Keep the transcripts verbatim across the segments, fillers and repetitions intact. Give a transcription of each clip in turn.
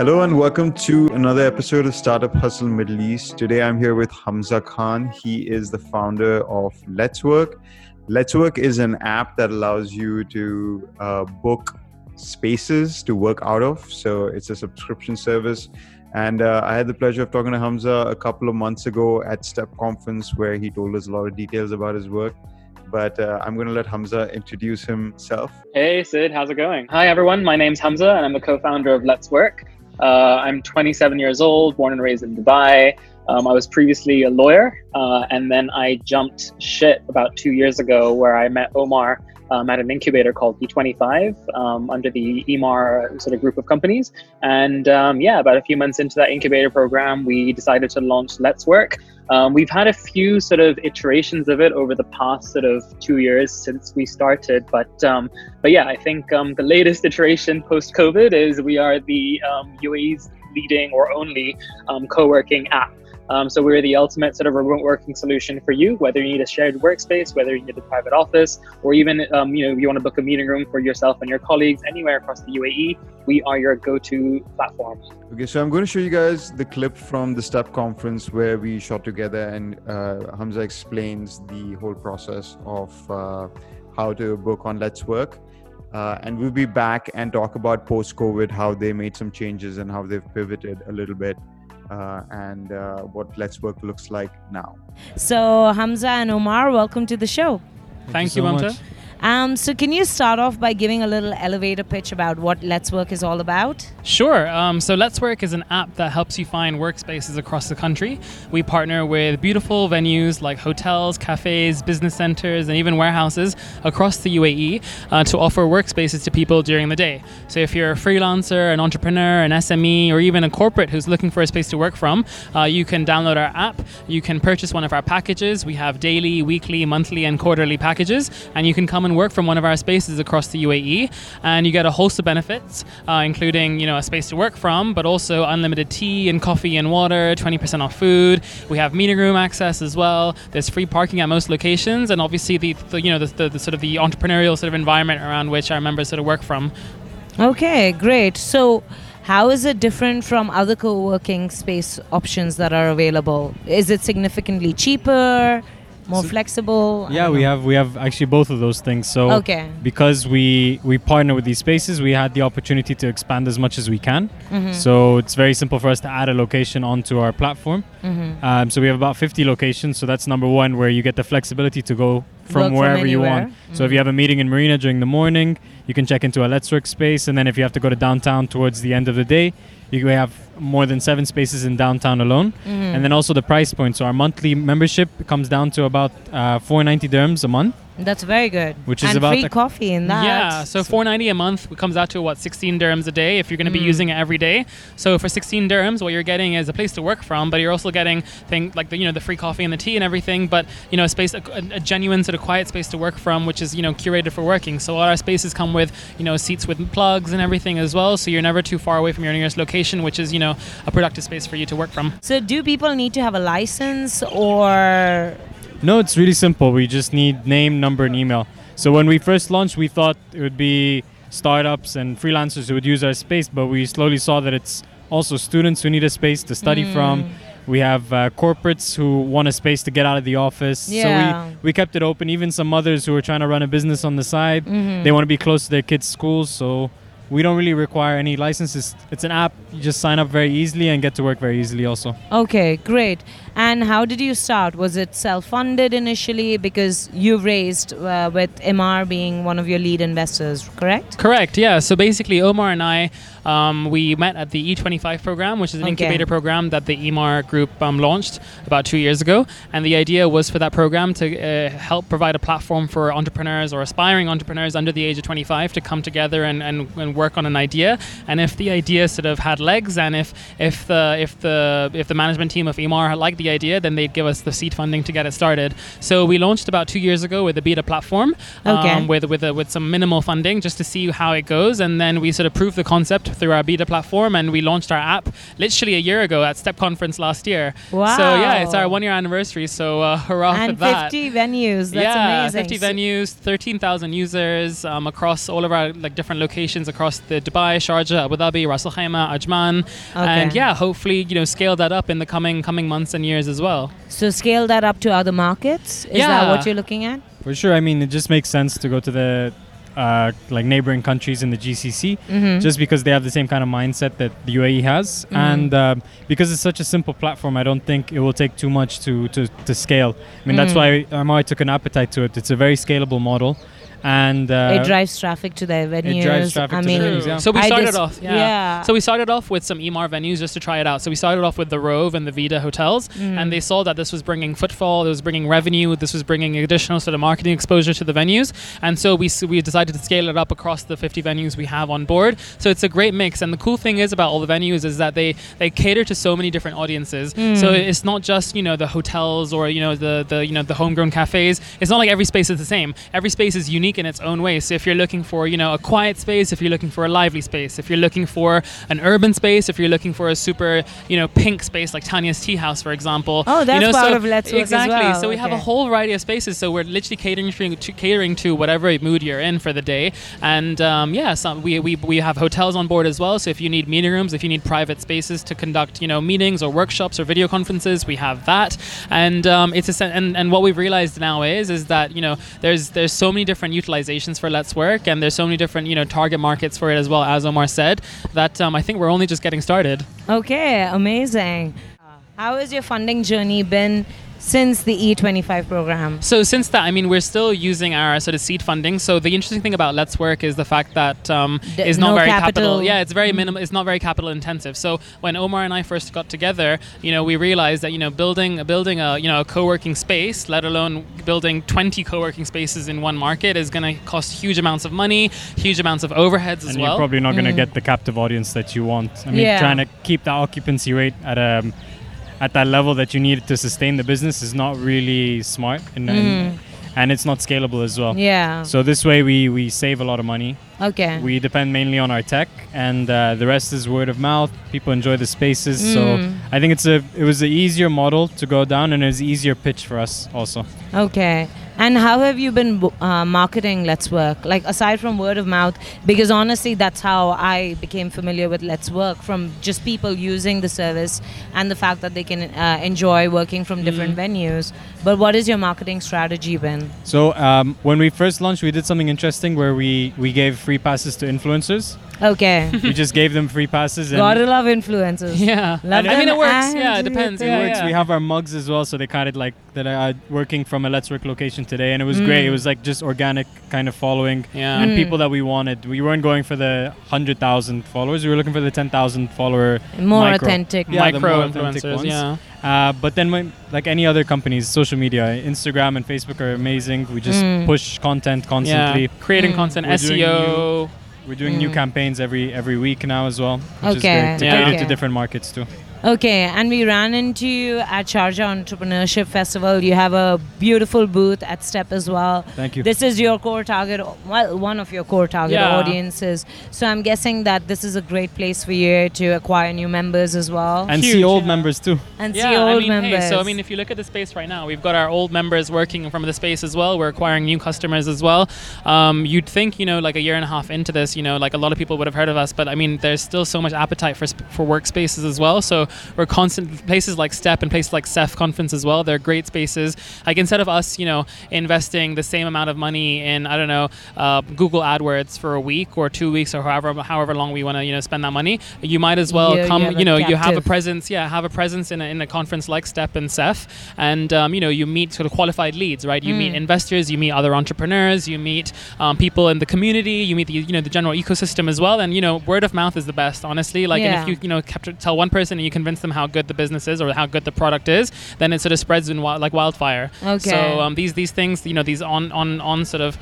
Hello and welcome to another episode of Startup Hustle Middle East. Today I'm here with Hamza Khan. He is the founder of Let's Work. Let's Work is an app that allows you to uh, book spaces to work out of. So it's a subscription service. And uh, I had the pleasure of talking to Hamza a couple of months ago at Step Conference, where he told us a lot of details about his work. But uh, I'm going to let Hamza introduce himself. Hey, Sid, how's it going? Hi, everyone. My name's Hamza and I'm the co-founder of Let's Work. Uh, I'm twenty-seven years old, born and raised in Dubai. Um, I was previously a lawyer, uh, and then I jumped ship about two years ago, where I met Omar um, at an incubator called E twenty-five um, under the Emaar sort of group of companies. And um, yeah, about a few months into that incubator program, we decided to launch Let's Work. Um, we've had a few sort of iterations of it over the past sort of two years since we started. But um, but yeah, I think um, the latest iteration post-COVID is we are the um, U A E's leading or only um, co-working app. Um, so we're the ultimate sort of remote working solution for you, whether you need a shared workspace, whether you need a private office, or even, um, you know, you want to book a meeting room for yourself and your colleagues anywhere across the U A E, we are your go-to platform. Okay, so I'm going to show you guys the clip from the Step Conference where we shot together and uh, Hamza explains the whole process of uh, how to book on Let's Work. Uh, and we'll be back and talk about post-COVID, how they made some changes and how they've pivoted a little bit. Uh, and uh, what Let's Work looks like now. So Hamza and Omar, welcome to the show. Thank, Thank you, Hamza. So um, so can you start off by giving a little elevator pitch about what Let's Work is all about? Sure. Um, so Let's Work is an app that helps you find workspaces across the country. We partner with beautiful venues like hotels, cafes, business centers, and even warehouses across the U A E uh, to offer workspaces to people during the day. So if you're a freelancer, an entrepreneur, an S M E, or even a corporate who's looking for a space to work from, uh, you can download our app. You can purchase one of our packages. We have daily, weekly, monthly, and quarterly packages. And you can come and work from one of our spaces across the U A E. And you get a host of benefits, uh, including, you know, a space to work from, but also unlimited tea and coffee and water, twenty percent off food. We have meeting room access as well. There's free parking at most locations. And obviously, the, the you know, the, the, the sort of the entrepreneurial sort of environment around which our members sort of work from. Okay, great. So how is it different from other co-working space options that are available? Is it significantly cheaper, more so flexible? Yeah, we have we have actually both of those things. So okay, because we, we partner with these spaces, we had the opportunity to expand as much as we can. Mm-hmm. So it's very simple for us to add a location onto our platform. Mm-hmm. Um, so we have about fifty locations. So that's number one, where you get the flexibility to go from Work wherever from you want. Mm-hmm. So if you have a meeting in Marina during the morning, you can check into a Let's Work space. And then if you have to go to downtown towards the end of the day, you have more than seven spaces in downtown alone. Mm-hmm. And then also the price point. So our monthly membership comes down to about uh, four ninety dirhams a month. That's very good. Which is and about free coffee in that. Yeah, so four ninety a month comes out to what, sixteen dirhams a day if you're going to mm. be using it every day. So for sixteen dirhams, what you're getting is a place to work from, but you're also getting things like the, you know, the free coffee and the tea and everything, but you know, a space, a, a genuine sort of quiet space to work from, which is, you know, curated for working. So all our spaces come with, you know, seats with plugs and everything as well, so you're never too far away from your nearest location, which is, you know, a productive space for you to work from. So do people need to have a license or? No, it's really simple. We just need name, number, and email. So when we first launched, we thought it would be startups and freelancers who would use our space, but we slowly saw that it's also students who need a space to study mm. from. We have uh, corporates who want a space to get out of the office. Yeah. So we, we kept it open. Even some mothers who are trying to run a business on the side, mm-hmm. they want to be close to their kids' schools. So we don't really require any licenses. It's an app. You just sign up very easily and get to work very easily also. Okay, great. And how did you start? Was it self-funded initially? Because you raised uh, with Emaar being one of your lead investors, correct? Correct, yeah. So basically, Omar and I, um, we met at the E twenty-five program, which is an okay. incubator program that the Emaar group um, launched about two years ago. And the idea was for that program to uh, help provide a platform for entrepreneurs or aspiring entrepreneurs under the age of twenty-five to come together and, and, and work on an idea. And if the idea sort of had legs, and if if the if the if the management team of Emaar liked the idea, then they'd give us the seed funding to get it started. So we launched about two years ago with a beta platform, okay. um, with with a, with some minimal funding just to see how it goes, and then we sort of proved the concept launched through our Vida platform, and we launched our app literally a year ago at Step Conference last year. Wow. So yeah, it's our one year anniversary, so uh, hurrah and for that. And fifty venues, that's yeah, amazing. fifty venues, thirteen thousand users um, across all of our like different locations across the Dubai, Sharjah, Abu Dhabi, Ras Al Khaimah, Ajman. Okay. And yeah, hopefully, you know, scale that up in the coming coming months and years as well. So scale that up to other markets? Is yeah. that what you're looking at? For sure. I mean, it just makes sense to go to the uh, like neighboring countries in the G C C, mm-hmm. just because they have the same kind of mindset that the U A E has. Mm-hmm. And uh, because it's such a simple platform, I don't think it will take too much to, to, to scale. I mean, mm-hmm. that's why Emaar took an appetite to it. It's a very scalable model. And uh, it drives traffic to their venues. It drives traffic I to mean, venues, yeah. So we started off, yeah. yeah. So we started off with some Emaar venues just to try it out. So we started off with the Rove and the Vida hotels, mm. and they saw that this was bringing footfall, it was bringing revenue, this was bringing additional sort of marketing exposure to the venues, and so we so we decided to scale it up across the fifty venues we have on board. So it's a great mix, and the cool thing is about all the venues is that they they cater to so many different audiences. Mm. So it's not just you know the hotels or you know the the you know the homegrown cafes. It's not like every space is the same. Every space is unique in its own way. So if you're looking for, you know, a quiet space, if you're looking for a lively space, if you're looking for an urban space, if you're looking for a super, you know, pink space like Tanya's Tea House, for example. Oh, that's you know, part so of Let's Work exactly. as well. Exactly. So we okay. have a whole variety of spaces. So we're literally catering to, to catering to whatever mood you're in for the day. And um, yeah, so we, we we have hotels on board as well. So if you need meeting rooms, if you need private spaces to conduct, you know, meetings or workshops or video conferences, we have that. And um, it's a, and and what we've realized now is is that you know there's there's so many different utilizations for Let's Work, and there's so many different you know target markets for it as well, as Omar said, that um, I think we're only just getting started. Okay, amazing. How has your funding journey been since the E twenty-five program? So since that, I mean, we're still using our sort of seed funding. So the interesting thing about Let's Work is the fact that um, D- it's not no very capital. capital. Yeah, it's very minimal. It's not very capital intensive. So when Omar and I first got together, you know, we realized that you know building building a you know a co-working space, let alone building twenty co-working spaces in one market, is going to cost huge amounts of money, huge amounts of overheads and as well. And you're probably not mm. going to get the captive audience that you want. I mean, yeah. trying to keep the occupancy rate at a at that level that you need to sustain the business is not really smart, and, mm. and, and it's not scalable as well. Yeah. So this way we, we save a lot of money. Okay. We depend mainly on our tech, and uh, the rest is word of mouth. People enjoy the spaces. Mm. So I think it's a it was an easier model to go down, and it was an easier pitch for us also. Okay. And how have you been uh, marketing Let's Work? Like aside from word of mouth, because honestly, that's how I became familiar with Let's Work, from just people using the service and the fact that they can uh, enjoy working from different mm. venues. But what is your marketing strategy been? So um, when we first launched, we did something interesting where we, we gave free passes to influencers. Okay. We just gave them free passes. And gotta love influencers. Yeah. Love I mean, it works. Yeah, it depends. It yeah, works. Yeah. We have our mugs as well, so they kind of like that are working from a Let's Work location today, and it was mm. great. It was like just organic kind of following yeah. and mm. people that we wanted. We weren't going for the one hundred thousand followers. We were looking for the ten thousand follower more micro. authentic. Yeah, micro more authentic influencers. Ones. Yeah. Uh, but then when, like any other companies, social media, Instagram and Facebook are amazing. We just mm. push content constantly. Yeah. Creating mm. content, we're S E O. We're doing mm. new campaigns every every week now as well, which okay. is great to yeah. cater to different markets too. Okay, and we ran into you at Sharjah Entrepreneurship Festival. You have a beautiful booth at Step as well. Thank you. This is your core target, well, one of your core target yeah. audiences. So I'm guessing that this is a great place for you to acquire new members as well. And Huge, see old yeah. members too. And yeah, see old I mean, members. Hey, so I mean, if you look at the space right now, we've got our old members working from the space as well. We're acquiring new customers as well. Um, you'd think, you know, like a year and a half into this, you know, like a lot of people would have heard of us, but I mean, there's still so much appetite for sp- for workspaces as well. So we're constant places like Step and places like Ceph Conference as well. They're great spaces. Like instead of us, you know, investing the same amount of money in I don't know uh, Google AdWords for a week or two weeks or however however long we want to you know spend that money, you might as well yeah, come. You, you know, captive. you have a presence. Yeah, have a presence in a, in a conference like Step and Ceph, and um, you know you meet sort of qualified leads, right? You mm. meet investors, you meet other entrepreneurs, you meet um, people in the community, you meet the you know the general ecosystem as well. And you know word of mouth is the best, honestly. Like yeah. and if you you know kept, tell one person and you can convince them how good the business is or how good the product is, then it sort of spreads in wild, like wildfire. Okay. So um, these these things, you know, these on on on sort of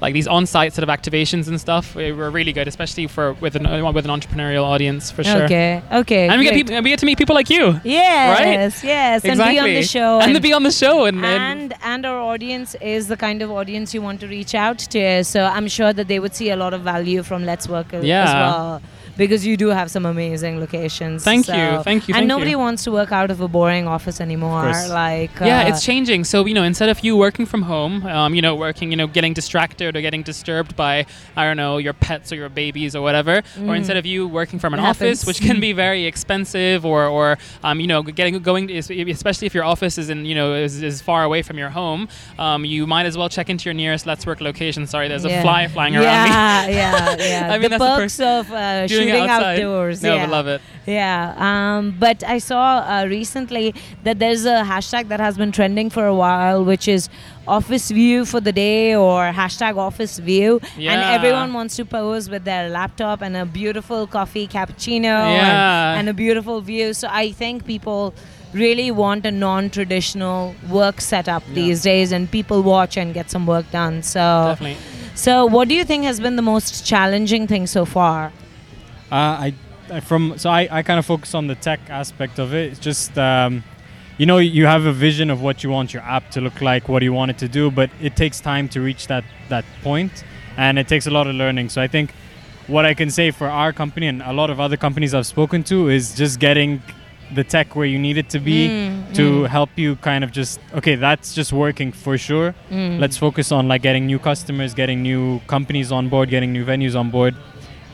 like these on-site sort of activations and stuff were really good, especially for with an uh, with an entrepreneurial audience for sure. Okay, okay. And we get, people, we get to meet people like you. Yes, right? yes. Exactly. And be on the show. And, and be on the show. And, and, and and our audience is the kind of audience you want to reach out to. So I'm sure that they would see a lot of value from Let's Work yeah. as well. because you do have some amazing locations. Thank so. you, thank you. And thank nobody you. wants to work out of a boring office anymore. Of like uh, yeah, it's changing. So you know, instead of you working from home, um, you know, working, you know, getting distracted or getting disturbed by I don't know your pets or your babies or whatever, mm. or instead of you working from an it office, happens. which can be very expensive, or or um, you know, getting going, especially if your office is in you know is, is far away from your home, um, you might as well check into your nearest Let's Work location. Sorry, there's yeah. a fly flying around yeah, me. Yeah, yeah, yeah. I mean, the perks the of uh, shooting outside. outdoors. No, yeah. I love it. Yeah, um, but I saw uh, recently that there's a hashtag that has been trending for a while, which is office view for the day, or hashtag office view, yeah. and everyone wants to pose with their laptop and a beautiful coffee cappuccino yeah. and, and a beautiful view. So I think people really want a non-traditional work setup yeah. these days, and people watch and get some work done. So, Definitely. so what do you think has been the most challenging thing so far? Uh, I. From so I, I kind of focus on the tech aspect of it. It's just um, you know you have a vision of what you want your app to look like, what you want it to do, but it takes time to reach that that point, and it takes a lot of learning. So I think what I can say for our company and a lot of other companies I've spoken to is just getting the tech where you need it to be mm, to mm. help you kind of just okay that's just working for sure. Mm. Let's focus on like getting new customers, getting new companies on board, getting new venues on board.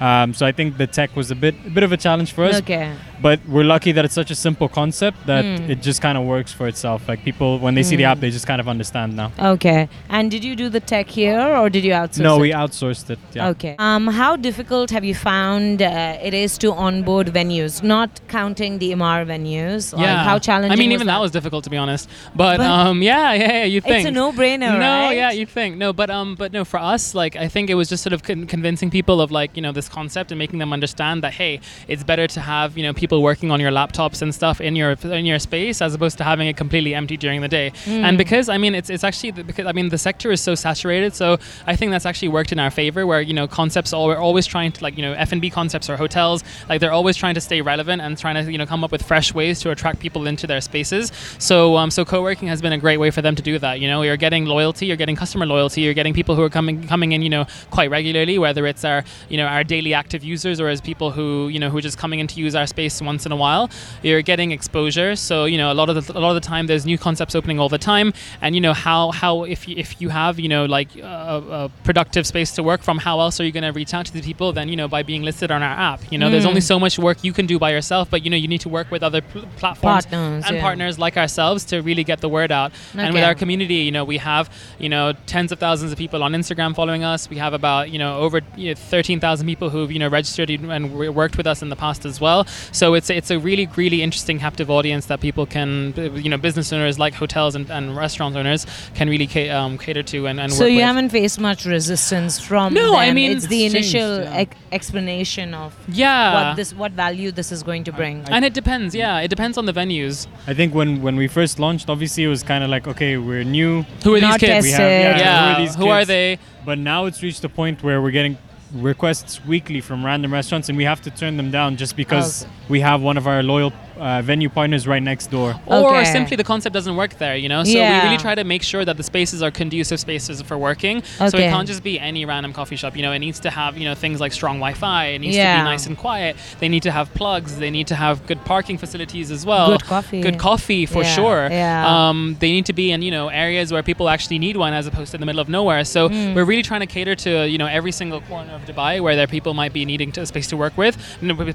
Um, so I think the tech was a bit a bit of a challenge for us, okay. but we're lucky that it's such a simple concept that mm. it just kind of works for itself. Like people, when they mm. see the app, they just kind of understand now. Okay. And did you do the tech here or did you outsource no, it? No, we outsourced it. Yeah. Okay. Um, how difficult have you found uh, it is to onboard venues, not counting the Emaar venues? Yeah. Like how challenging I mean, even that? that was difficult, to be honest. But, but um, yeah, yeah, yeah, you think. It's a no-brainer, No, right? yeah, you think. No, but um, but no, for us, like I think it was just sort of con- convincing people of like, you know, this concept and making them understand that hey, it's better to have you know people working on your laptops and stuff in your in your space as opposed to having it completely empty during the day. Mm. And because I mean it's it's actually the, because I mean the sector is so saturated, so I think that's actually worked in our favor where you know concepts all we're always trying to like you know F and B concepts or hotels like they're always trying to stay relevant and trying to you know come up with fresh ways to attract people into their spaces. So um, so co-working has been a great way for them to do that. You know you're getting loyalty, you're getting customer loyalty, you're getting people who are coming coming in you know quite regularly, whether it's our you know our daily active users or as people who you know who are just coming in to use our space once in a while. You're getting exposure, so you know a lot of the, a lot of the time there's new concepts opening all the time, and you know how how if you, if you have you know like a, a productive space to work from, how else are you going to reach out to the people than you know by being listed on our app? You know mm. there's only so much work you can do by yourself, but you know you need to work with other pl- platforms partners, and yeah. partners like ourselves to really get the word out. Okay. And with our community, you know we have you know tens of thousands of people on Instagram following us. We have about you know over you know, thirteen thousand people who've you know registered and worked with us in the past as well. So it's it's a really really interesting captive audience that people can you know business owners like hotels and, and restaurant owners can really ca- um, cater to and, and so work with. So you haven't faced much resistance from no, them. I mean it's the initial changed, yeah. e- explanation of yeah what this what value this is going to bring. I, I, and it depends. Yeah, it depends on the venues. I think when when we first launched, obviously it was kind of like okay we're new. Who are these Not kids? We have, yeah, yeah. Who are these who kids? Are they? But now it's reached a point where we're getting requests weekly from random restaurants and we have to turn them down just because okay. we have one of our loyal uh, venue partners right next door. Okay. Or simply the concept doesn't work there, you know? So yeah. we really try to make sure that the spaces are conducive spaces for working. Okay. So it can't just be any random coffee shop, you know? It needs to have, you know, things like strong Wi-Fi. It needs yeah. to be nice and quiet. They need to have plugs. They need to have good parking facilities as well. Good coffee. Good coffee, for yeah. sure. Yeah. Um, they need to be in, you know, areas where people actually need one as opposed to in the middle of nowhere. So mm. we're really trying to cater to, you know, every single corner of Dubai where their people might be needing to, a space to work with,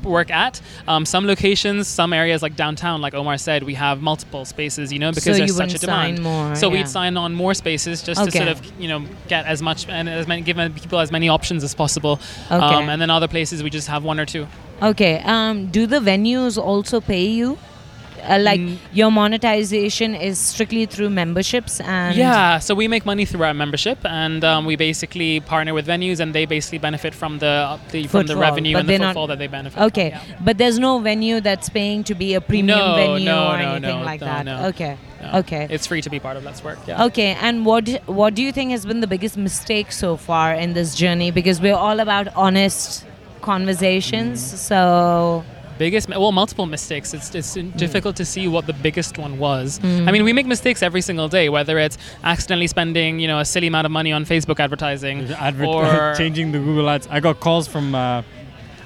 work at. Um, some locations, some areas like downtown, like Omar said, we have multiple spaces, you know, because so there's such a demand. More, so yeah. we'd sign on more spaces just okay. to sort of, you know, get as much and as many, give people as many options as possible. Okay. Um, and then other places we just have one or two. Okay. Um, do the venues also pay you? Uh, like mm. your monetization is strictly through memberships and yeah so we make money through our membership and um, we basically partner with venues and they basically benefit from the, uh, the from the revenue and the footfall that they benefit okay from, yeah. but there's no venue that's paying to be a premium no, venue no, or no, anything no, like no, that no. okay no. okay it's free to be part of Let's Work yeah. okay and what what do you think has been the biggest mistake so far in this journey, because we're all about honest conversations mm. so biggest well multiple mistakes it's it's mm. difficult to see what the biggest one was. mm. I mean we make mistakes every single day, whether it's accidentally spending you know a silly amount of money on Facebook advertising Adver- or changing the Google ads. I got calls from uh,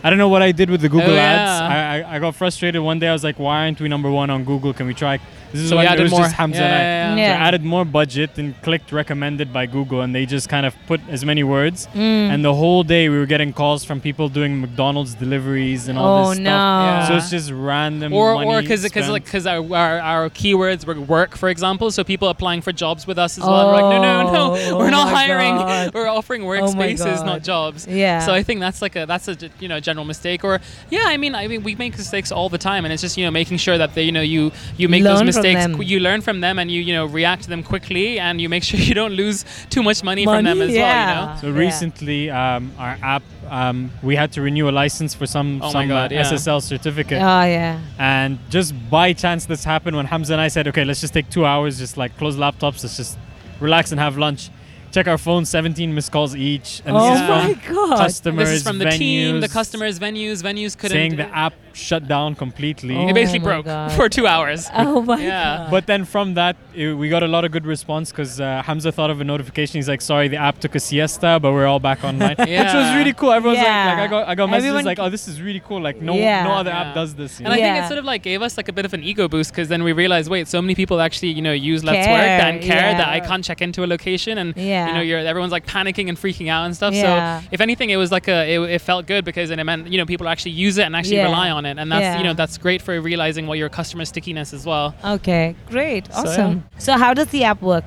I don't know what I did with the Google oh, ads. Yeah. I, I got frustrated one day. I was like, why aren't we number one on Google? Can we try? This is so we added it was more. Just Hamza yeah, and I. Yeah, yeah. So I added more budget and clicked recommended by Google, and they just kind of put as many words. Mm. And the whole day we were getting calls from people doing McDonald's deliveries and all oh, this no. stuff. Yeah. So it's just random or, money. Or because because like, our, our, our keywords were work, for example. So people applying for jobs with us as oh. well. And we're like, no, no, no. We're oh not hiring. God. We're offering workspaces, oh not jobs. Yeah. So I think that's like a, that's a, you know, general mistake. Or, yeah, I mean, I mean, we make mistakes all the time. And it's just, you know, making sure that, they, you know, you, you make learn those mistakes. Qu- you learn from them, and you you know react to them quickly, and you make sure you don't lose too much money, money? from them as yeah. well. You know. So yeah. recently, um, our app um, we had to renew a license for some oh some God, yeah. S S L certificate. Oh yeah. And just by chance, this happened when Hamza and I said, okay, let's just take two hours, just like close laptops, let's just relax and have lunch. Check our phone, seventeen missed calls each. And oh this yeah. is from my God. Customers, this is from the venues, team, the customers, venues, venues couldn't. Saying the app shut down completely. Oh it basically broke God. for two hours. Oh my yeah. God. But then from that, it, we got a lot of good response because uh, Hamza thought of a notification. He's like, sorry, the app took a siesta, but we're all back online. yeah. Which was really cool. Everyone's yeah. like, like, I got I got messages Everyone like, oh, this is really cool. Like, no yeah. no other yeah. app does this. You know? And I yeah. think it sort of like gave us like a bit of an ego boost because then we realized, wait, so many people actually, you know, use Let's Work and care yeah. that I can't check into a location. And yeah. you know, you're, everyone's like panicking and freaking out and stuff. Yeah. So if anything, it was like a, it, it felt good because it meant, you know, people actually use it and actually yeah. rely on it. And that's, yeah. you know, that's great for realizing what your customer stickiness as well. Okay, great. Awesome. So, yeah. so how does the app work?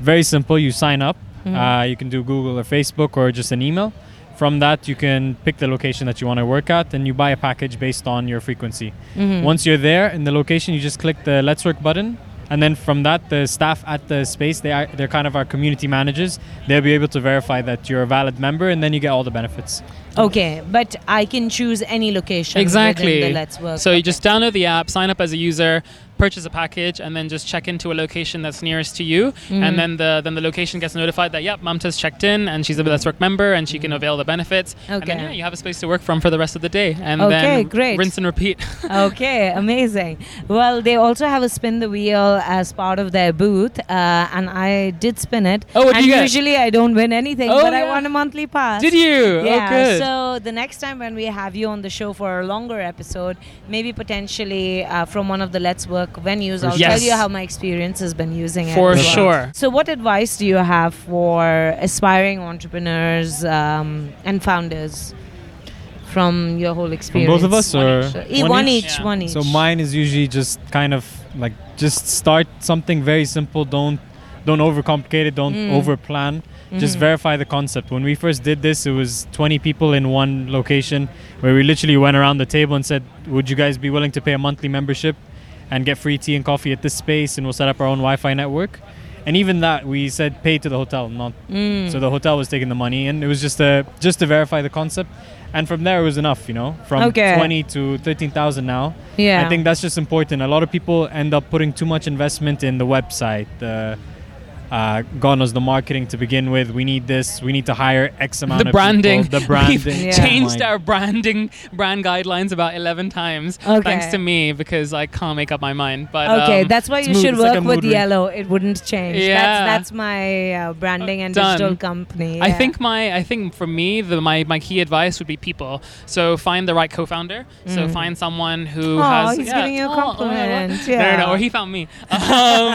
Very simple. You sign up. Mm-hmm. Uh, you can do Google or Facebook or just an email. From that, you can pick the location that you want to work at, and you buy a package based on your frequency. Mm-hmm. Once you're there in the location, you just click the Let's Work button. And then from that, the staff at the space, they are, they're kind of our community managers. They'll be able to verify that you're a valid member, and then you get all the benefits. Okay, but I can choose any location. Exactly. The Let's Work. So okay. you just download the app, sign up as a user, purchase a package, and then just check into a location that's nearest to you. Mm-hmm. And then the then the location gets notified that, yep, Mamta's checked in and she's a Let's Work member and she can avail the benefits. Okay. And then, yeah, you have a space to work from for the rest of the day. And okay, then great. rinse and repeat. Okay, amazing. Well, they also have a spin the wheel as part of their booth. Uh, and I did spin it. Oh, what and do you usually get? I don't win anything, oh, but yeah. I won a monthly pass. Did you? Yeah, oh, good. So the next time when we have you on the show for a longer episode, maybe potentially uh, from one of the Let's Work venues, I'll yes. tell you how my experience has been using it. For sure. So what advice do you have for aspiring entrepreneurs um, and founders from your whole experience? From both of us? One or each. One, one each, each yeah. one each. So mine is usually just kind of like, just start something very simple. Don't don't overcomplicate it. Don't mm. overplan. Mm-hmm. Just verify the concept. When we first did this, it was twenty people in one location where we literally went around the table and said, would you guys be willing to pay a monthly membership and get free tea and coffee at this space, and we'll set up our own Wi-Fi network? And even that, we said pay to the hotel, not mm. so the hotel was taking the money, and it was just a just to verify the concept. And from there, it was enough, you know, from okay. twenty to thirteen thousand now. Yeah, I think that's just important. A lot of people end up putting too much investment in the website, the Uh, God knows the marketing to begin with. We need this. We need to hire X amount the of branding. people. The branding. We've yeah. changed oh our branding brand guidelines about eleven times, okay. thanks to me, because I can't make up my mind. But okay, um, that's why you should work like with ring. Yellow. It wouldn't change. Yeah. that's that's my uh, branding uh, and done. digital company. Yeah. I think my I think for me the my, my key advice would be people. So find the right co-founder. Mm. So find someone who oh, has. He's yeah, giving you a compliment. Oh, oh, yeah. No, no, no, or he found me. Um,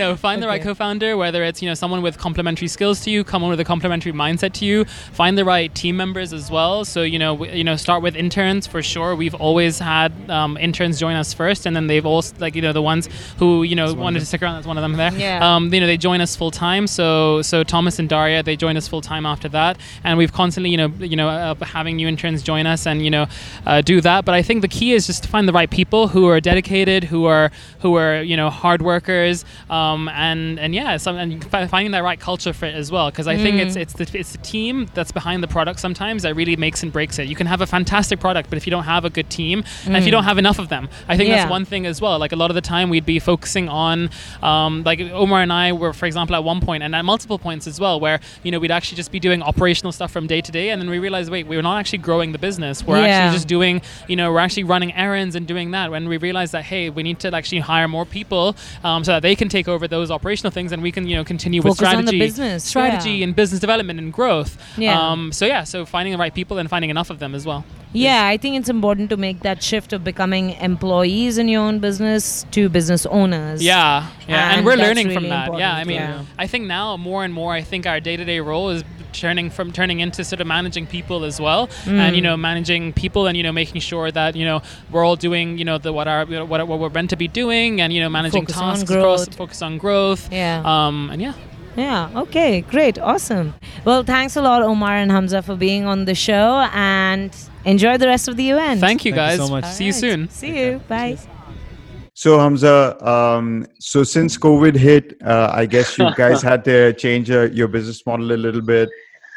no, find okay. the right co-founder. Whether it's, you know, someone with complementary skills to you, come on with a complementary mindset to you, find the right team members as well. So, you know, w- you know, start with interns for sure. We've always had um, interns join us first, and then they've all, like, you know, the ones who, you know, that's wanted to stick around, that's one of them there. Yeah. Um, you know, they join us full time. So, so Thomas and Daria, they joined us full time after that. And we've constantly, you know, you know, uh, having new interns join us and, you know, uh, do that. But I think the key is just to find the right people who are dedicated, who are, who are, you know, hard workers. Um, and, and yeah, some, and finding that right culture fit as well, because I mm. think it's it's the it's the team that's behind the product sometimes that really makes and breaks it. You can have a fantastic product, but if you don't have a good team, mm. and if you don't have enough of them, I think yeah. that's one thing as well. Like, a lot of the time we'd be focusing on, um, like Omar and I were, for example, at one point and at multiple points as well, where, you know, we'd actually just be doing operational stuff from day to day, and then we realized, wait, we're not actually growing the business. We're yeah. actually just doing, you know, we're actually running errands and doing that. When we realized that, hey, we need to actually hire more people um, so that they can take over those operational things, and we can, you you know, continue Focus with strategy, on the business. strategy yeah. and business development and growth. Yeah. Um, so yeah, so finding the right people and finding enough of them as well. Yeah, I think it's important to make that shift of becoming employees in your own business to business owners. Yeah, yeah, and, and we're learning really from that. Important. Yeah, I mean, yeah. I think now more and more, I think our day-to-day role is turning from turning into sort of managing people as well, mm. and you know, managing people and you know, making sure that you know we're all doing you know the what our you know, what what we're meant to be doing, and you know, managing focus tasks, on growth. Across, focus on growth. Yeah, um, and yeah. Yeah, okay, great, awesome. Well, thanks a lot, Omar and Hamza, for being on the show, and enjoy the rest of the event. Thank you, guys. Thank you so much. All See right. you soon. See you. Bye. So, Hamza, um, so since COVID hit, uh, I guess you guys had to change uh, your business model a little bit,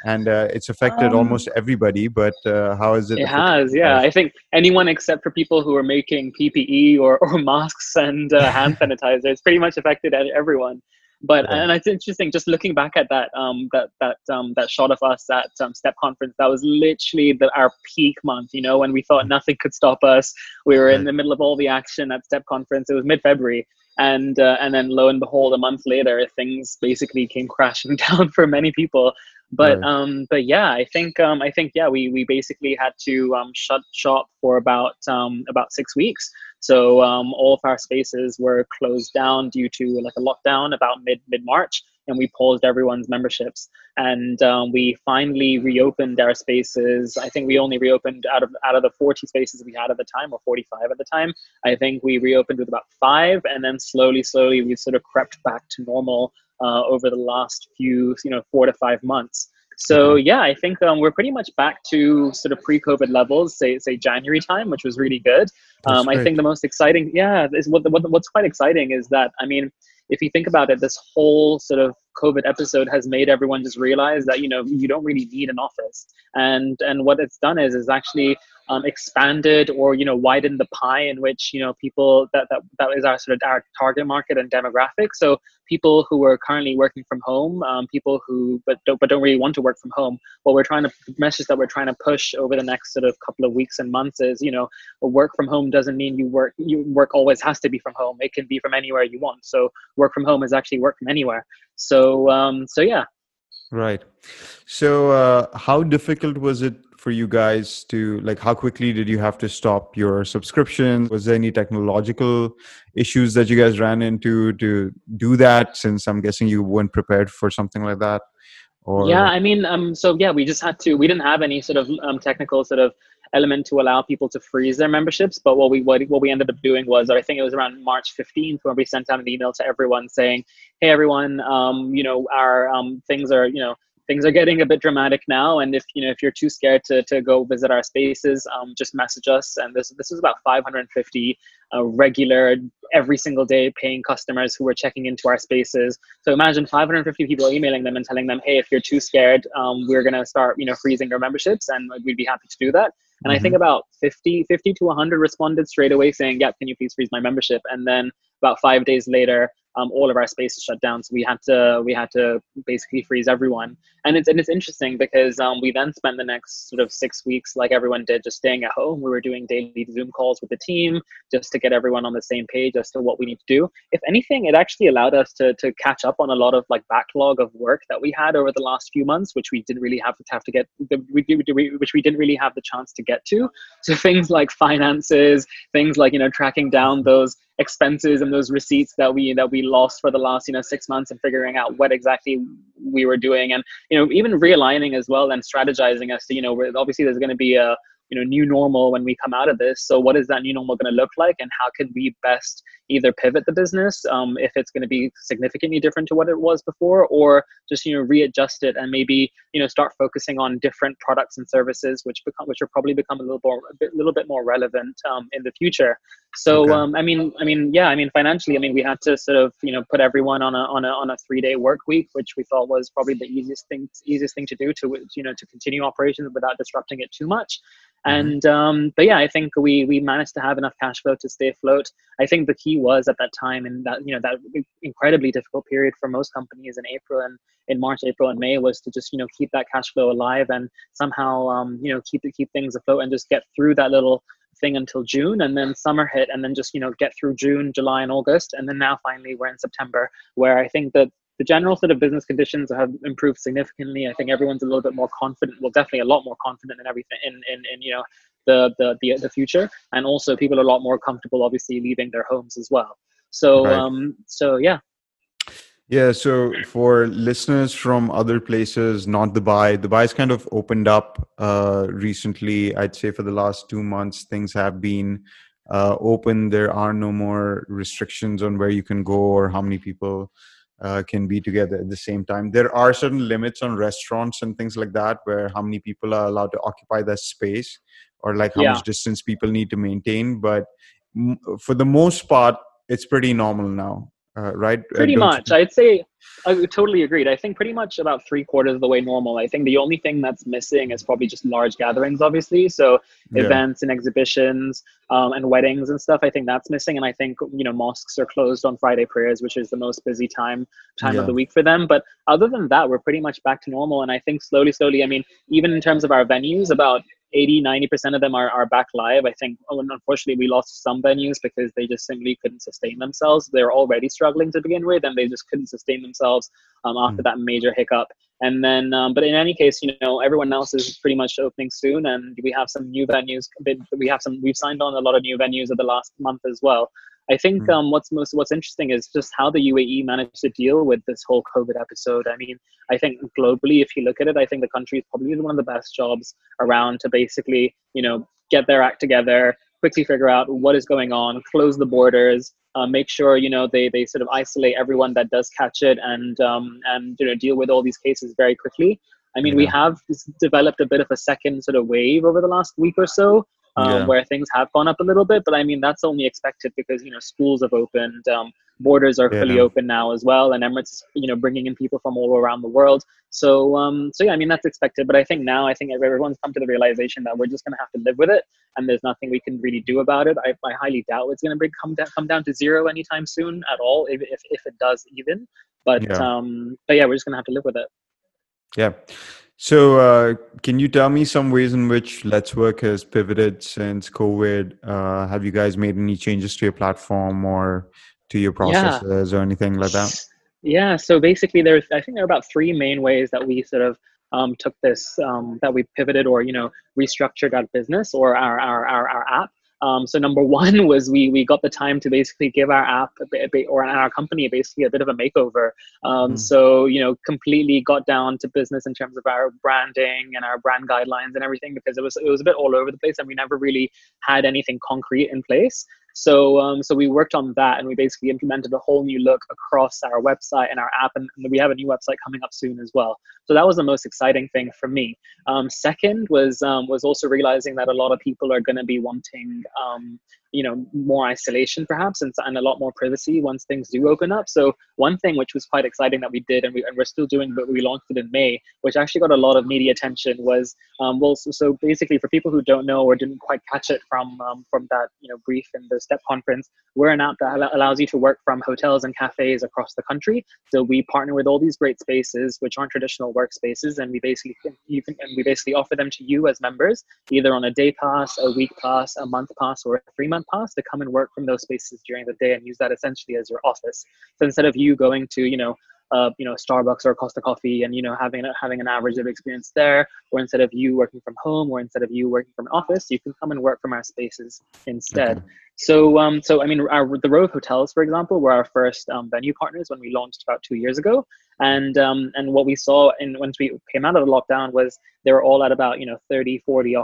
and uh, it's affected um, almost everybody, but uh, how is it? It has, yeah. I think anyone except for people who are making P P E or, or masks and uh, hand sanitizer, it's pretty much affected everyone. But and it's interesting, just looking back at that um, that that um, that shot of us at um, Step Conference, that was literally the, our peak month, you know, when we thought nothing could stop us. We were in the middle of all the action at Step Conference. It was mid-February. And uh, and then lo and behold, a month later, things basically came crashing down for many people. But right. um, but yeah, I think um, I think yeah, we, we basically had to um, shut shop for about um, about six weeks. So um, all of our spaces were closed down due to like a lockdown about mid mid March, and we paused everyone's memberships. And um, we finally reopened our spaces. I think we only reopened out of out of the forty spaces we had at the time, or forty-five at the time. I think we reopened with about five, and then slowly, slowly, we sort of crept back to normal uh, over the last few, you know, four to five months. So yeah, I think um, we're pretty much back to sort of pre-COVID levels, say say January time, which was really good. Um, I think the most exciting, yeah, is what, what what's quite exciting is that, I mean, if you think about it, this whole sort of COVID episode has made everyone just realize that, you know, you don't really need an office. And and what it's done is is actually um, expanded or, you know, widened the pie in which, you know, people that, that, that is our sort of our target market and demographic. So people who are currently working from home, um, people who but don't, but don't really want to work from home. What we're trying to message that we're trying to push over the next sort of couple of weeks and months is, you know, work from home doesn't mean you work, you work always has to be from home. It can be from anywhere you want. So work from home is actually work from anywhere. So, um, so yeah. Right. So, uh, how difficult was it for you guys to, like, how quickly did you have to stop your subscription? Was there any technological issues that you guys ran into to do that? Since I'm guessing you weren't prepared for something like that. Or... Yeah, I mean, um, so yeah, we just had to, we didn't have any sort of um, technical sort of element to allow people to freeze their memberships. But what we what, what we ended up doing was, I think it was around March fifteenth when we sent out an email to everyone saying, hey, everyone, um, you know, our um, things are, you know, things are getting a bit dramatic now. And if, you know, if you're too scared to, to go visit our spaces, um, just message us. And this this was about five hundred fifty uh, regular, every single day paying customers who were checking into our spaces. So imagine five hundred fifty people emailing them and telling them, hey, if you're too scared, um, we're going to start, you know, freezing your memberships, and we'd be happy to do that. And mm-hmm. I think about fifty, fifty to one hundred responded straight away saying, yeah, can you please freeze my membership? And then about five days later, um, all of our spaces shut down. So we had to we had to basically freeze everyone. And it's and it's interesting because um, we then spent the next sort of six weeks, like everyone did, just staying at home. We were doing daily Zoom calls with the team just to get everyone on the same page as to what we need to do. If anything, it actually allowed us to to catch up on a lot of like backlog of work that we had over the last few months, which we didn't really have to have to get, which we didn't really have the chance to get to. So things like finances, things like, you know, tracking down those expenses and those receipts that we that we lost for the last, you know, six months and figuring out what exactly we were doing, and, you know, even realigning as well and strategizing as to, you know, obviously there's going to be a, you know, new normal when we come out of this. So what is that new normal going to look like, and how can we best either pivot the business um, if it's going to be significantly different to what it was before, or just, you know, readjust it and maybe, you know, start focusing on different products and services, which become, which will probably become a little more, a bit, little bit more relevant um, in the future. So, okay. um, I mean, I mean, yeah, I mean, financially, I mean, we had to sort of, you know, put everyone on a, on a, on a three day work week, which we thought was probably the easiest thing, easiest thing to do to, you know, to continue operations without disrupting it too much. And, um, but yeah, I think we, we managed to have enough cash flow to stay afloat. I think the key was at that time, and that, you know, that incredibly difficult period for most companies in April and in March, April and May, was to just, you know, keep that cash flow alive and somehow, um, you know, keep keep things afloat and just get through that little thing until June, and then summer hit, and then just, you know, get through June, July and August. And then now finally we're in September, where I think that the general sort of business conditions have improved significantly. I think everyone's a little bit more confident, well, definitely a lot more confident in everything, in, in, in you know, the, the, the, the future. And also people are a lot more comfortable, obviously, leaving their homes as well. So, right. um, so yeah. Yeah. So for listeners from other places, not Dubai, Dubai's kind of opened up uh, recently. I'd say for the last two months, things have been uh, open. There are no more restrictions on where you can go or how many people uh, can be together at the same time. There are certain limits on restaurants and things like that, where how many people are allowed to occupy that space or like how yeah. much distance people need to maintain. But m- for the most part, it's pretty normal now. Uh, right? Pretty much. I'd say I totally agreed. I think pretty much about three quarters of the way normal. I think the only thing that's missing is probably just large gatherings, obviously. So yeah. events and exhibitions um, and weddings and stuff, I think that's missing. And I think, you know, mosques are closed on Friday prayers, which is the most busy time time yeah. of the week for them. But other than that, we're pretty much back to normal. And I think slowly, slowly, I mean, even in terms of our venues, about eighty, ninety percent of them are, are back live. I think, oh, and unfortunately, we lost some venues because they just simply couldn't sustain themselves. They were already struggling to begin with, and they just couldn't sustain themselves um, after mm. that major hiccup. And then, um, but in any case, you know, everyone else is pretty much opening soon, and we have some new venues. We have some, we've signed on a lot of new venues in the last month as well. I think mm. um, what's most what's interesting is just how the U A E managed to deal with this whole COVID episode. I mean, I think globally, if you look at it, I think the country is probably one of the best jobs around to basically, you know, get their act together, quickly figure out what is going on, close the borders, uh, make sure, you know, they they sort of isolate everyone that does catch it, and um, and you know, deal with all these cases very quickly. I mean, yeah. we have developed a bit of a second sort of wave over the last week or so. Um, yeah. where things have gone up a little bit, but I mean, that's only expected because, you know, schools have opened, um, borders are yeah. fully open now as well. And Emirates is, you know, bringing in people from all around the world. So, um, so yeah, I mean, that's expected, but I think now, I think everyone's come to the realization that we're just going to have to live with it and there's nothing we can really do about it. I, I highly doubt it's going to come down, come down to zero anytime soon at all, if if, if it does even, but, yeah. um, but yeah, we're just going to have to live with it. Yeah. So uh, can you tell me some ways in which Let's Work has pivoted since COVID? Uh, have you guys made any changes to your platform or to your processes yeah. or anything like that? Yeah. So basically there's, I think there are about three main ways that we sort of um, took this, um, that we pivoted or, you know, restructured our business or our, our, our, our app. Um, so number one was we we got the time to basically give our app a bit, a bit, or our company basically a bit of a makeover. Um, mm. So, you know, completely got down to business in terms of our branding and our brand guidelines and everything, because it was it was a bit all over the place and we never really had anything concrete in place. So um, so we worked on that and we basically implemented a whole new look across our website and our app, and we have a new website coming up soon as well. So that was the most exciting thing for me. Um, second was um, was also realizing that a lot of people are going to be wanting um, you know, more isolation perhaps and, and a lot more privacy once things do open up. So one thing which was quite exciting that we did and, we, and we're still doing, but we launched it in May, which actually got a lot of media attention was, um, well, so, so basically for people who don't know or didn't quite catch it from um, from that, you know, brief in the Step Conference, we're an app that allows you to work from hotels and cafes across the country. So we partner with all these great spaces, which aren't traditional workspaces, and we basically you can and we basically offer them to you as members, either on a day pass, a week pass, a month pass, or a three month pass to come and work from those spaces during the day and use that essentially as your office. So instead of you going to, you know, uh, you know, Starbucks or Costa Coffee and, you know, having a, having an average of experience there, or instead of you working from home, or instead of you working from an office, you can come and work from our spaces instead. Okay. So, um, so I mean, our, the Rove hotels, for example, were our first um, venue partners when we launched about two years ago. And um, and what we saw in once we came out of the lockdown was they were all at about, you know, thirty, forty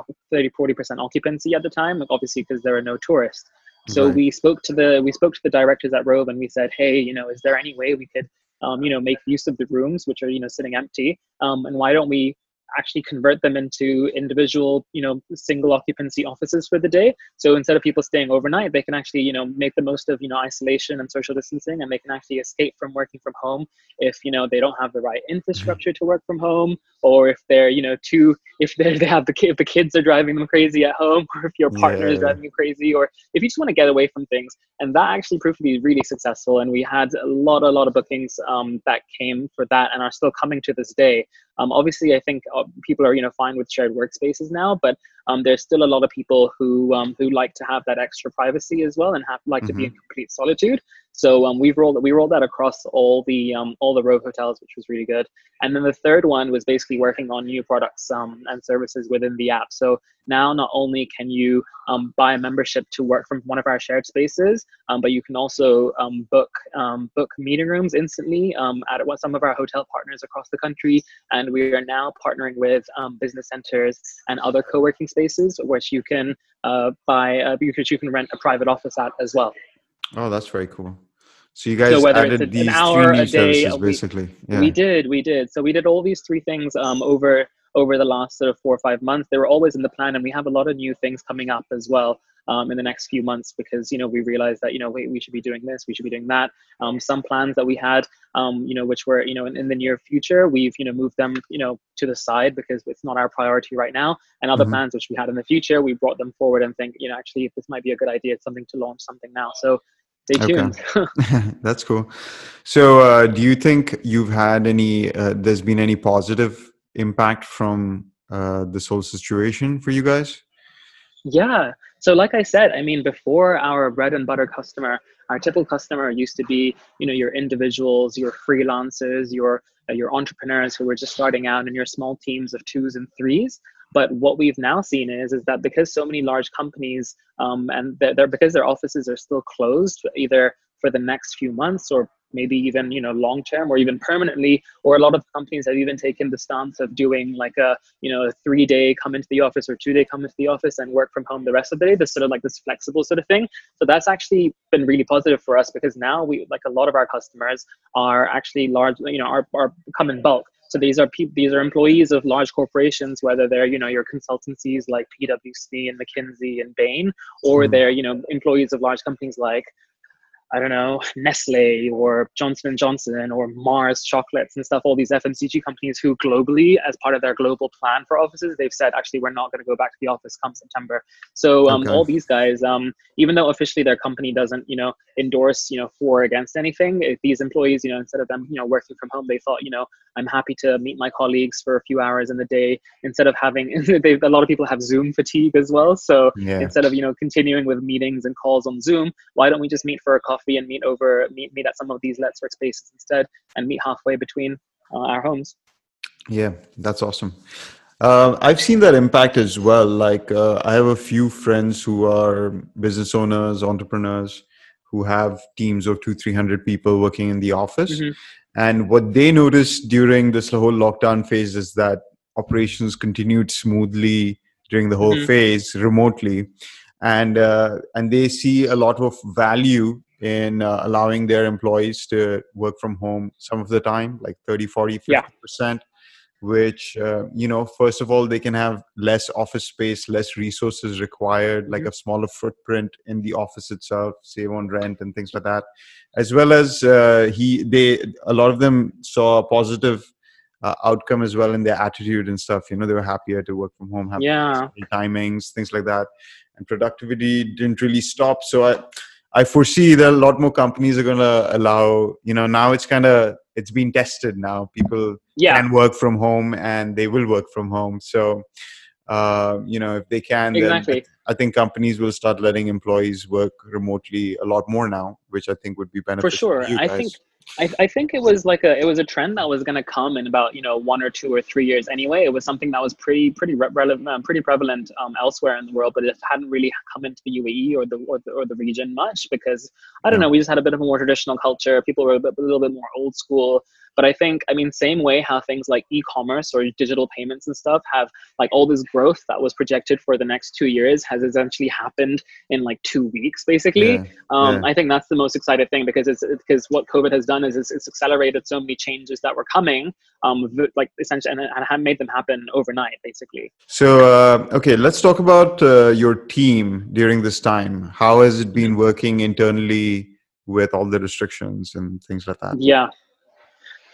percent occupancy at the time, obviously because there are no tourists. So right. we spoke to the we spoke to the directors at Rove and we said, hey, you know, is there any way we could, um, you know, make use of the rooms which are, you know, sitting empty, um, and why don't we actually convert them into individual, you know, single occupancy offices for the day. So instead of people staying overnight, they can actually, you know, make the most of, you know, isolation and social distancing, and they can actually escape from working from home if, you know, they don't have the right infrastructure to work from home, or if they're, you know, too, if they're, they have the if the kids are driving them crazy at home, or if your partner yeah. is driving you crazy, or if you just want to get away from things. And that actually proved to be really successful. And we had a lot, a lot of bookings um, that came for that and are still coming to this day. Um, obviously, I think people are, you know, fine with shared workspaces now, but um, there's still a lot of people who um, who like to have that extra privacy as well and have, like mm-hmm. to be in complete solitude. So um, we've rolled we rolled that across all the um, all the Rove hotels, which was really good. And then the third one was basically working on new products um, and services within the app. So now not only can you um, buy a membership to work from one of our shared spaces, um, but you can also um, book um, book meeting rooms instantly um, at some of our hotel partners across the country. And we are now partnering with um, business centers and other co-working spaces, which you can uh, buy, uh, which you can rent a private office at as well. Oh, that's very cool. So you guys so added these three new services, basically. Yeah. We did, we did. So we did all these three things um, over over the last sort of four or five months. They were always in the plan, and we have a lot of new things coming up as well um, in the next few months because, you know, we realized that, you know, we, we should be doing this, we should be doing that. Um, some plans that we had, um, you know, which were, you know, in, in the near future, we've, you know, moved them, you know, to the side because it's not our priority right now. And other mm-hmm. plans which we had in the future, we brought them forward and think, you know, actually, if this might be a good idea, it's something to launch something now. So stay tuned. Okay. That's cool. So uh, do you think you've had any, uh, there's been any positive impact from uh, this whole situation for you guys? Yeah. So like I said, I mean, before our bread and butter customer, our typical customer used to be, you know, your individuals, your freelancers, your, uh, your entrepreneurs who were just starting out in your small teams of twos and threes. But what we've now seen is, is that because so many large companies um, and they're, they're, because their offices are still closed either for the next few months or maybe even, you know, long-term or even permanently, or a lot of companies have even taken the stance of doing like a, you know, a three-day come into the office or two-day come into the office and work from home the rest of the day. There's sort of like this flexible sort of thing. So that's actually been really positive for us because now we, like a lot of our customers are actually large, you know, are, are come in bulk. So these are pe- these are employees of large corporations, whether they're, you know, your consultancies like P W C and McKinsey and Bain, or mm. they're, you know, employees of large companies like, I don't know, Nestle or Johnson and Johnson or Mars Chocolates and stuff, all these F M C G companies who globally, as part of their global plan for offices, they've said, actually, we're not going to go back to the office come September. So um, okay. all these guys, um, even though officially their company doesn't, you know, endorse, you know, for or against anything, if these employees, you know, instead of them, you know, working from home, they thought, you know, I'm happy to meet my colleagues for a few hours in the day instead of having, they, a lot of people have Zoom fatigue as well. So yeah. instead of, you know, continuing with meetings and calls on Zoom, why don't we just meet for a coffee? and meet over meet meet at some of these Let's Work spaces instead and meet halfway between uh, our homes. Yeah, that's awesome. Uh, I've seen that impact as well. Like uh, I have a few friends who are business owners, entrepreneurs who have teams of two, three hundred people working in the office. Mm-hmm. And what they noticed during this whole lockdown phase is that operations continued smoothly during the whole mm-hmm. phase remotely. And uh, and they see a lot of value in uh, allowing their employees to work from home some of the time, like thirty, forty, fifty percent, yeah. which, uh, you know, first of all, they can have less office space, less resources required, like mm-hmm. a smaller footprint in the office itself, save on rent and things like that. As well as uh, he, they, a lot of them saw a positive uh, outcome as well in their attitude and stuff. You know, they were happier to work from home, happier yeah. timings, things like that. And productivity didn't really stop. So I, I foresee that a lot more companies are going to allow, you know, now it's kind of, it's been tested now. People yeah. can work from home and they will work from home. So, uh, you know, if they can, exactly. then I think companies will start letting employees work remotely a lot more now, which I think would be beneficial. For sure. To you guys. I think. I, I think it was like a it was a trend that was going to come in about, you know, one or two or three years anyway. It was something that was pretty pretty re- relevant, um, pretty prevalent um, elsewhere in the world, but it hadn't really come into the U A E or the or the, or the region much because I don't yeah. know. We just had a bit of a more traditional culture. People were a, bit, a little bit more old school. But I think, I mean, same way how things like e-commerce or digital payments and stuff have like all this growth that was projected for the next two years has essentially happened in like two weeks, basically. Yeah, um, yeah. I think that's the most exciting thing because it's because what COVID has done is it's, it's accelerated so many changes that were coming, um, like essentially, and, and have made them happen overnight, basically. So, uh, okay, let's talk about uh, your team during this time. How has it been working internally with all the restrictions and things like that? Yeah.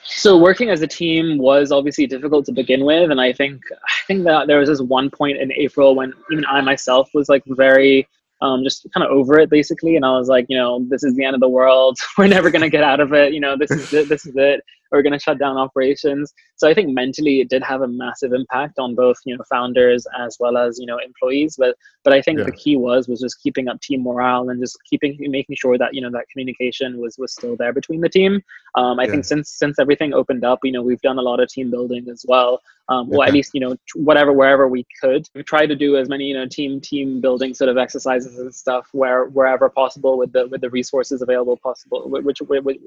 So working as a team was obviously difficult to begin with, and I think I think that there was this one point in April when even I myself was like very um, just kind of over it basically. And I was like, you know, this is the end of the world. We're never going to get out of it. You know, this is it, this is it. We're going to shut down operations. So I think mentally it did have a massive impact on both, you know, founders as well as, you know, employees. But, but I think yeah. the key was, was just keeping up team morale and just keeping, making sure that, you know, that communication was, was still there between the team. Um, I yeah. think since, since everything opened up, you know, we've done a lot of team building as well. Um, well, okay. at least, you know, whatever, wherever we could. We tried to do as many, you know, team, team building sort of exercises and stuff where, wherever possible with the, with the resources available possible, which, with,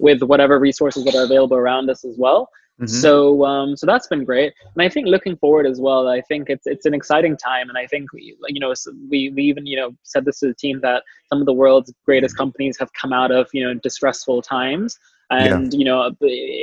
with whatever resources that are available around us as well. Mm-hmm. So, um, so that's been great. And I think looking forward as well, I think it's, it's an exciting time. And I think, we, you know, we, we even, you know, said this to the team that some of the world's greatest companies have come out of, you know, distressful times. And, yeah. you know,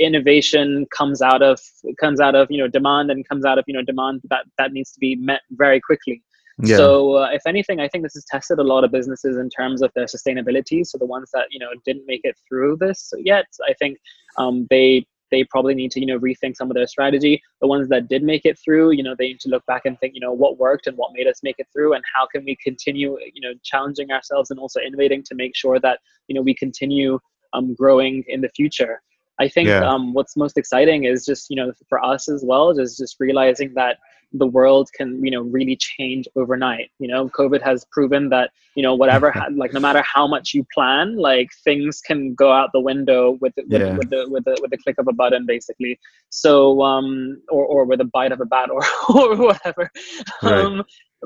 innovation comes out of, comes out of, you know, demand and comes out of, you know, demand that, that needs to be met very quickly. Yeah. So uh, if anything, I think this has tested a lot of businesses in terms of their sustainability. So the ones that, you know, didn't make it through this yet, I think um, they they probably need to, you know, rethink some of their strategy. The ones that did make it through, you know, they need to look back and think, you know, what worked and what made us make it through and how can we continue, you know, challenging ourselves and also innovating to make sure that, you know, we continue um, growing in the future. I think yeah. um, what's most exciting is just, you know, for us as well, just just realizing that the world can, you know, really change overnight. You know, COVID has proven that, you know, whatever, like no matter how much you plan, like things can go out the window with with, yeah. with the with the with the click of a button, basically. So, um, or or with a bite of a bat, or or whatever. Right. Um,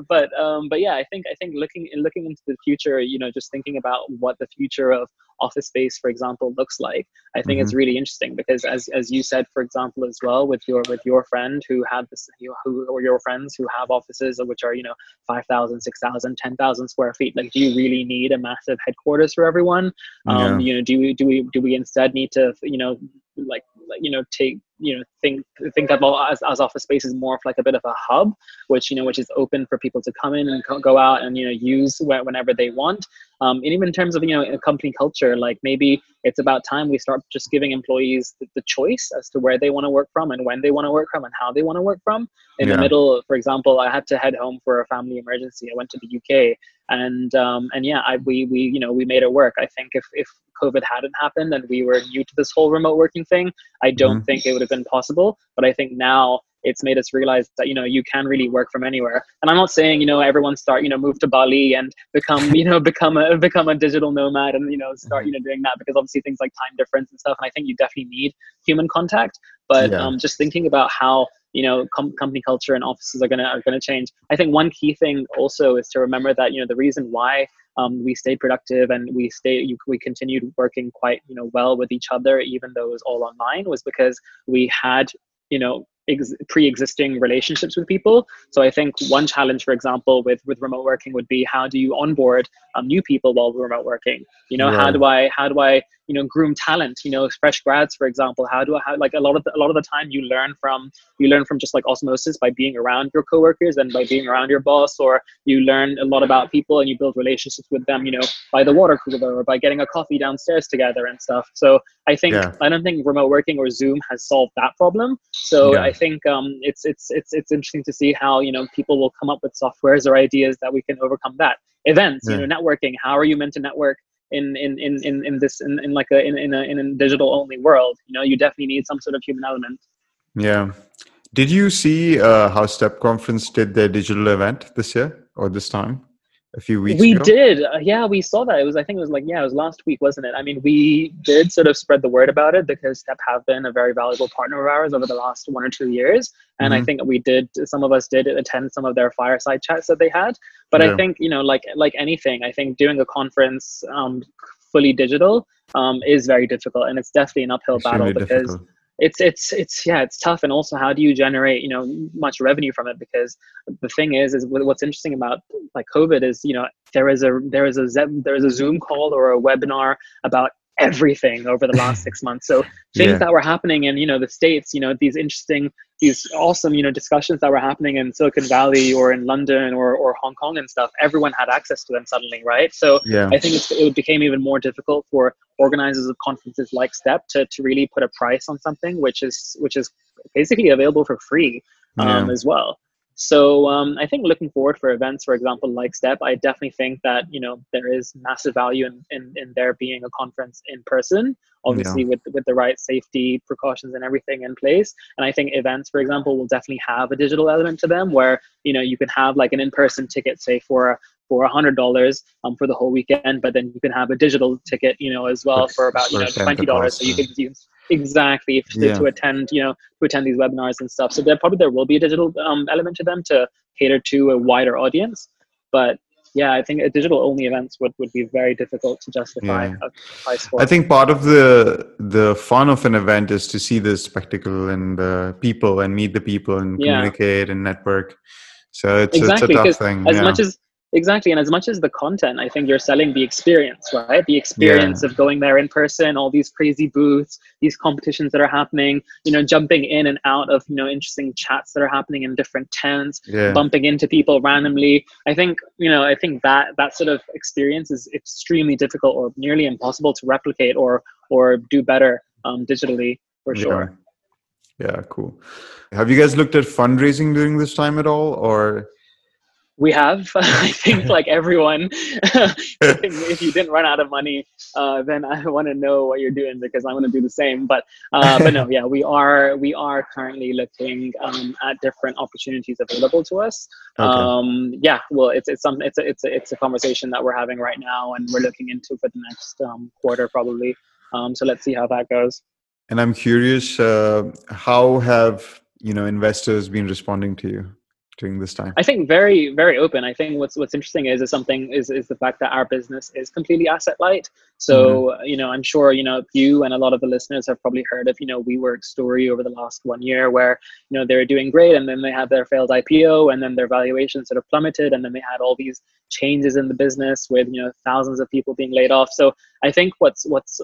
But um, but yeah, I think I think looking looking into the future, you know, just thinking about what the future of office space, for example, looks like, I think mm-hmm. it's really interesting because as, as you said, for example, as well with your with your friend who had this, you know, who or your friends who have offices which are, you know, five thousand, six thousand, ten thousand square feet. Like, do you really need a massive headquarters for everyone? Um, yeah. You know, do we do we do we instead need to, you know, like you know take you know think think of all as, as office space is more of like a bit of a hub, which you know which is open for people to come in and co- go out and you know use where, whenever they want. Um, and even in terms of you know company culture, like maybe it's about time we start just giving employees the, the choice as to where they want to work from and when they want to work from and how they want to work from. In yeah. the middle, for example, I had to head home for a family emergency. I went to the U K. And, um, and yeah, I, we, we, you know, we made it work. I think if, if COVID hadn't happened and we were new to this whole remote working thing, I don't mm-hmm. think it would have been possible. But I think now it's made us realize that, you know, you can really work from anywhere. And I'm not saying, you know, everyone start, you know, move to Bali and become, you know, become a, become a digital nomad and, you know, start, you know, doing that because obviously things like time difference and stuff. And I think you definitely need human contact, but yeah. um, just thinking about how, you know, com- company culture and offices are going to are going to change. I think one key thing also is to remember that, you know, the reason why um, we stayed productive and we stayed, you, we continued working quite, you know, well with each other, even though it was all online, was because we had, you know, ex- pre-existing relationships with people. So I think one challenge, for example, with, with remote working would be how do you onboard um, new people while remote working? You know, yeah. how do I, how do I, you know, groom talent, you know, fresh grads, for example, how do I, how, like a lot of, the, a lot of the time you learn from, you learn from just like osmosis by being around your coworkers and by being around your boss, or you learn a lot about people and you build relationships with them, you know, by the water cooler or by getting a coffee downstairs together and stuff. So I think, yeah. I don't think remote working or Zoom has solved that problem. So yeah. I think um, it's, it's, it's, it's interesting to see how, you know, people will come up with softwares or ideas that we can overcome that. Events, yeah. you know, networking, how are you meant to network? In, in, in, in, in this, in, in like a, in, in a, in a digital only world, you know, you definitely need some sort of human element. Yeah. Did you see uh, how Step Conference did their digital event this year or this time? A few weeks we ago? We did. Uh, yeah, we saw that. It was, I think it was like, yeah, it was last week, wasn't it? I mean, we did sort of spread the word about it because Step have been a very valuable partner of ours over the last one or two years. And mm-hmm. I think we did, some of us did attend some of their fireside chats that they had. But yeah. I think, you know, like, like anything, I think doing a conference um, fully digital um, is very difficult. And it's definitely an uphill Extremely battle because difficult. It's, it's, it's, yeah, it's tough. And also how do you generate, you know, much revenue from it? Because the thing is, is what's interesting about like COVID is, you know, there is a, there is a, there is a Zoom call or a webinar about everything over the last six months. So things yeah. that were happening in, you know, the States, you know, these interesting, these awesome, you know, discussions that were happening in Silicon Valley or in London or, or Hong Kong and stuff, everyone had access to them suddenly. Right. So yeah. I think it's, it became even more difficult for organizers of conferences like Step to, to really put a price on something, which is, which is basically available for free um, yeah. as well. So um, I think looking forward for events, for example, like Step, I definitely think that, you know, there is massive value in, in, in there being a conference in person, obviously yeah. with, with the right safety precautions and everything in place. And I think events, for example, will definitely have a digital element to them where, you know, you can have like an in-person ticket, say for for one hundred dollars um, for the whole weekend, but then you can have a digital ticket, you know, as well for about, you know, twenty dollars. So you can use exactly to, yeah. to attend, you know, to attend these webinars and stuff. So there probably, there will be a digital um, element to them to cater to a wider audience. But yeah, I think a digital only events would, would be very difficult to justify yeah. a price for. I think part of the, the fun of an event is to see the spectacle and the people and meet the people and yeah. communicate and network. So it's, exactly, it's a tough thing. As yeah. much as, Exactly. And as much as the content, I think you're selling the experience, right? The experience yeah. of going there in person, all these crazy booths, these competitions that are happening, you know, jumping in and out of, you know, interesting chats that are happening in different tents, yeah. bumping into people randomly. I think, you know, I think that that sort of experience is extremely difficult or nearly impossible to replicate or, or do better um, digitally for yeah. sure. Yeah. Cool. Have you guys looked at fundraising during this time at all, or? We have, I think, like everyone, if you didn't run out of money, uh, then I want to know what you're doing, because I'm going to do the same. But, uh, but no, yeah, we are we are currently looking um, at different opportunities available to us. Okay. Um, yeah, well, it's it's some it's a, it's a, it's a conversation that we're having right now, and we're looking into for the next um, quarter probably. Um, so let's see how that goes. And I'm curious, uh, how have you know investors been responding to you during this time? I think very, very open. I think what's what's interesting is is something is is the fact that our business is completely asset light. So, mm-hmm. you know, I'm sure, you know, you and a lot of the listeners have probably heard of, you know, WeWork's story over the last one year where, you know, they're doing great and then they had their failed I P O and then their valuation sort of plummeted. And then they had all these changes in the business with, you know, thousands of people being laid off. So I think what's, what's,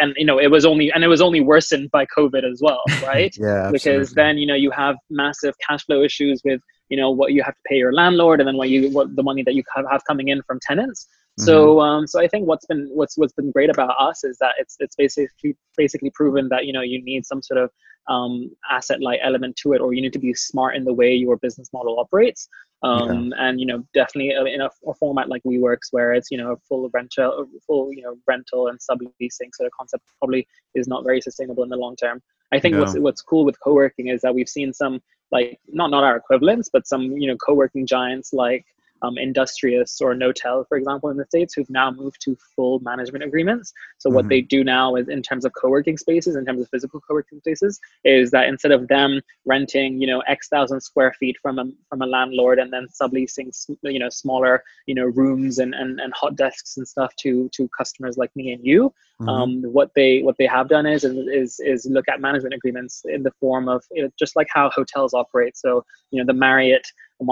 and, you know, it was only, and it was only worsened by COVID as well, right? Yeah, absolutely. Because then, you know, you have massive cash flow issues with, you know, what you have to pay your landlord and then what you, what the money that you have coming in from tenants. Mm-hmm. So, um, so I think what's been, what's, what's been great about us is that it's, it's basically, basically proven that, you know, you need some sort of, um, asset light element to it, or you need to be smart in the way your business model operates. Um, yeah. and, you know, definitely in a, a format like WeWork's where it's, you know, full rental, full, you know, rental and subleasing sort of concept probably is not very sustainable in the long term. I think yeah. what's, what's cool with co-working is that we've seen some, like not, not our equivalents, but some, you know, co-working giants like, Um, Industrious or Notel, for example, in the States, who've now moved to full management agreements. So mm-hmm. what they do now is in terms of co-working spaces, in terms of physical co-working spaces, is that instead of them renting, you know, X thousand square feet from a, from a landlord and then subleasing, you know, smaller, you know, rooms and, and, and hot desks and stuff to, to customers like me and you, mm-hmm. um, what they, what they have done is, is, is look at management agreements in the form of, you know, just like how hotels operate. So, you know, the Marriott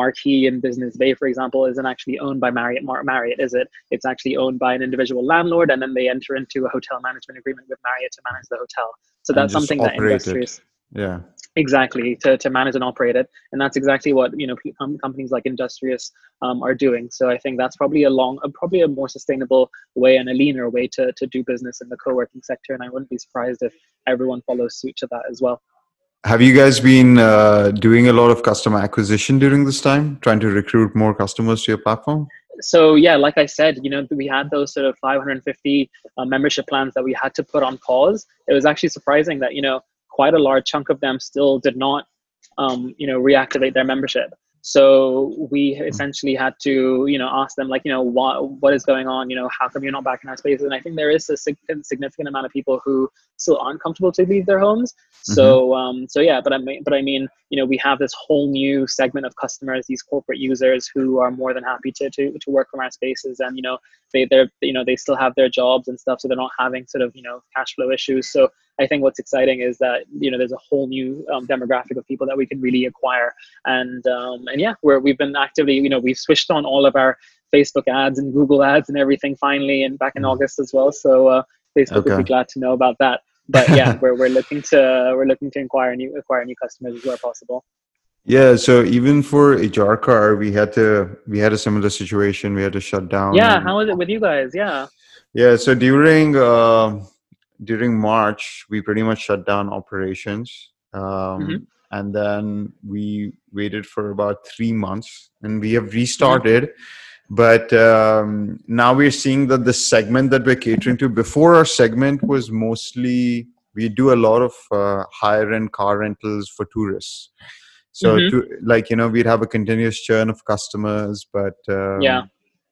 Marquee in Business Bay, for example, isn't actually owned by Marriott, Mar- Marriott, is it? It's actually owned by an individual landlord, and then they enter into a hotel management agreement with Marriott to manage the hotel. So that's something that industries, yeah, exactly, to, to manage and operate it, and that's exactly what, you know, com- companies like Industrious um, are doing. So I think that's probably a long, uh, probably a more sustainable way and a leaner way to to do business in the co-working sector, and I wouldn't be surprised if everyone follows suit to that as well. Have you guys been uh, doing a lot of customer acquisition during this time, trying to recruit more customers to your platform? So, yeah, like I said, you know, we had those sort of five hundred fifty uh, membership plans that we had to put on pause. It was actually surprising that, you know, quite a large chunk of them still did not, um, you know, reactivate their membership. So we essentially had to, you know, ask them like, you know, what, what is going on? You know, how come you're not back in our spaces? And I think there is a significant amount of people who still aren't comfortable to leave their homes. Mm-hmm. So, um, so yeah, but I mean, but I mean, you know, we have this whole new segment of customers, these corporate users who are more than happy to, to, to work from our spaces. And, you know, they, they're, you know, they still have their jobs and stuff. So they're not having sort of, you know, cash flow issues. So I think what's exciting is that, you know, there's a whole new um, demographic of people that we can really acquire. And, um, and yeah, we're, we've been actively, you know, we've switched on all of our Facebook ads and Google ads and everything finally, and back in August as well. So uh, Facebook okay. would be glad to know about that. But yeah, we're we're looking to we're looking to acquire new acquire new customers where possible. Yeah, so even for H R Car, we had to we had a similar situation. We had to shut down. Yeah, and, how was it with you guys? Yeah. Yeah, so during uh, during March, we pretty much shut down operations. Um, mm-hmm. And then we waited for about three months and we have restarted. But um, now we're seeing that the segment that we're catering to, before our segment was mostly, we do a lot of uh, higher end car rentals for tourists. So mm-hmm. to, like, you know, we'd have a continuous churn of customers, but um, yeah.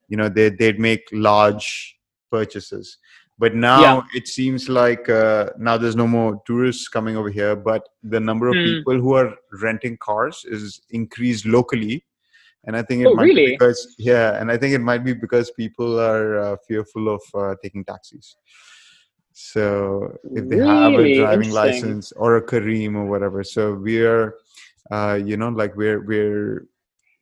you know, they, they'd make large purchases. But now yeah. it seems like uh, now there's no more tourists coming over here, but the number of mm. people who are renting cars is increased locally. And I think it oh, might really? be because, yeah, and I think it might be because people are uh, fearful of uh, taking taxis. So if they really? have a driving license or a Careem or whatever. So we're, uh, you know, like we're, we're,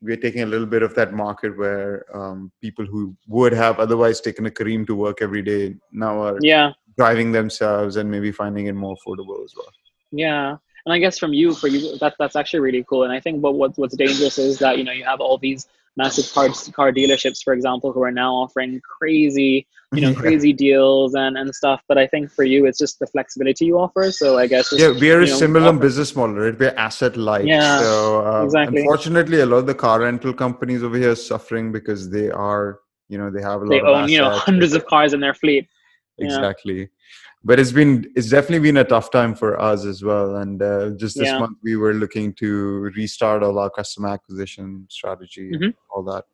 we're taking a little bit of that market where um, people who would have otherwise taken a Careem to work every day now are yeah. driving themselves and maybe finding it more affordable as well. Yeah. And I guess from you, for you, that, that's actually really cool. And I think what, what what's dangerous is that, you know, you have all these massive car, car dealerships, for example, who are now offering crazy, you know, crazy yeah. deals and, and stuff. But I think for you, it's just the flexibility you offer. So I guess... Yeah, we're a know, similar offer. business model, right? We're asset light. Yeah, so uh, exactly. Unfortunately, a lot of the car rental companies over here are suffering because they are, you know, they have a lot they of They own, assets, you know, hundreds of cars in their fleet. Exactly. Yeah. But it's been, it's definitely been a tough time for us as well. And uh, just this yeah. month, we were looking to restart all our customer acquisition strategy, mm-hmm. and all that.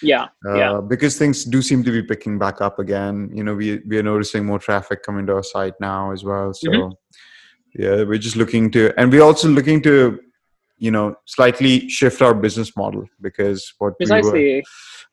Yeah. Uh, yeah. Because things do seem to be picking back up again. You know, we, we are noticing more traffic coming to our site now as well. So mm-hmm. yeah, we're just looking to, and we're also looking to, you know, slightly shift our business model because what Precisely. we were,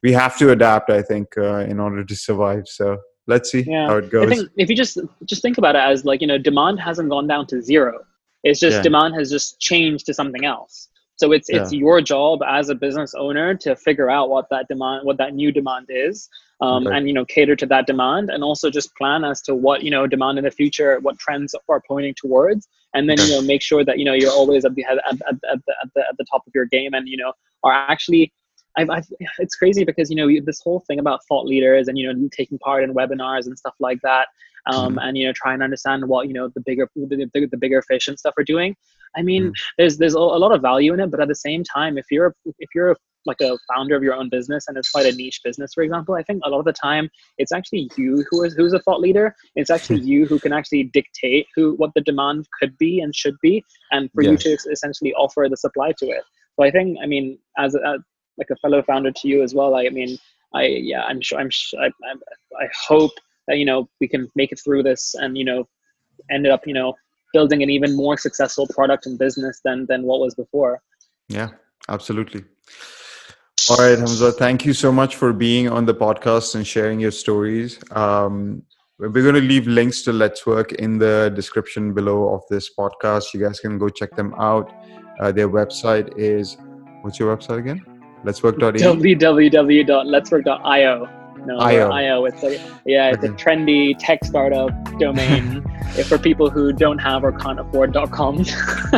we have to adapt, I think, uh, in order to survive. So. Let's see yeah. how it goes. I think if you just just think about it as like, you know, demand hasn't gone down to zero. It's just yeah. demand has just changed to something else. So it's yeah. it's your job as a business owner to figure out what that demand, what that new demand is, um, okay. and, you know, cater to that demand, and also just plan as to what, you know, demand in the future, what trends are pointing towards, and then okay. you know, make sure that, you know, you're always at the at, at, at the at the at the top of your game, and, you know, are actually. I've, I've, it's crazy because, you know, this whole thing about thought leaders and, you know, taking part in webinars and stuff like that, um, mm. and, you know, trying to understand what, you know, the bigger the, the, the bigger fish and stuff are doing. I mean, mm. there's there's a lot of value in it, but at the same time, if you're if you're like a founder of your own business and it's quite a niche business, for example, I think a lot of the time it's actually you who is who's a thought leader. It's actually you who can actually dictate who what the demand could be and should be, and for yes. you to essentially offer the supply to it. So I think, I mean, as a like a fellow founder to you as well. I mean, I, yeah, I'm sure, I'm sure, I, I, I hope that, you know, we can make it through this and, you know, ended up, you know, building an even more successful product and business than, than what was before. Yeah, absolutely. All right, Hamza, thank you so much for being on the podcast and sharing your stories. Um, we're going to leave links to Let's Work in the description below of this podcast. You guys can go check them out. Uh, their website is, what's your website again? Let's work. w w w dot letswork dot i o No, I O. I O. It's like, yeah, it's okay. a trendy tech startup domain for people who don't have or can't afford .com. So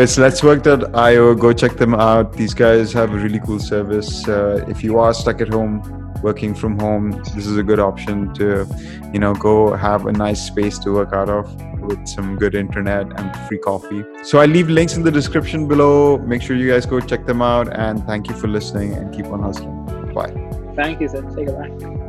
it's letswork dot i o. Go check them out. These guys have a really cool service. Uh, if you are stuck at home, working from home, this is a good option to, you know, go have a nice space to work out of with some good internet and free coffee. So I leave links in the description below. Make sure you guys go check them out, and thank you for listening and keep on hustling. Bye. Thank you, sir. Take it back.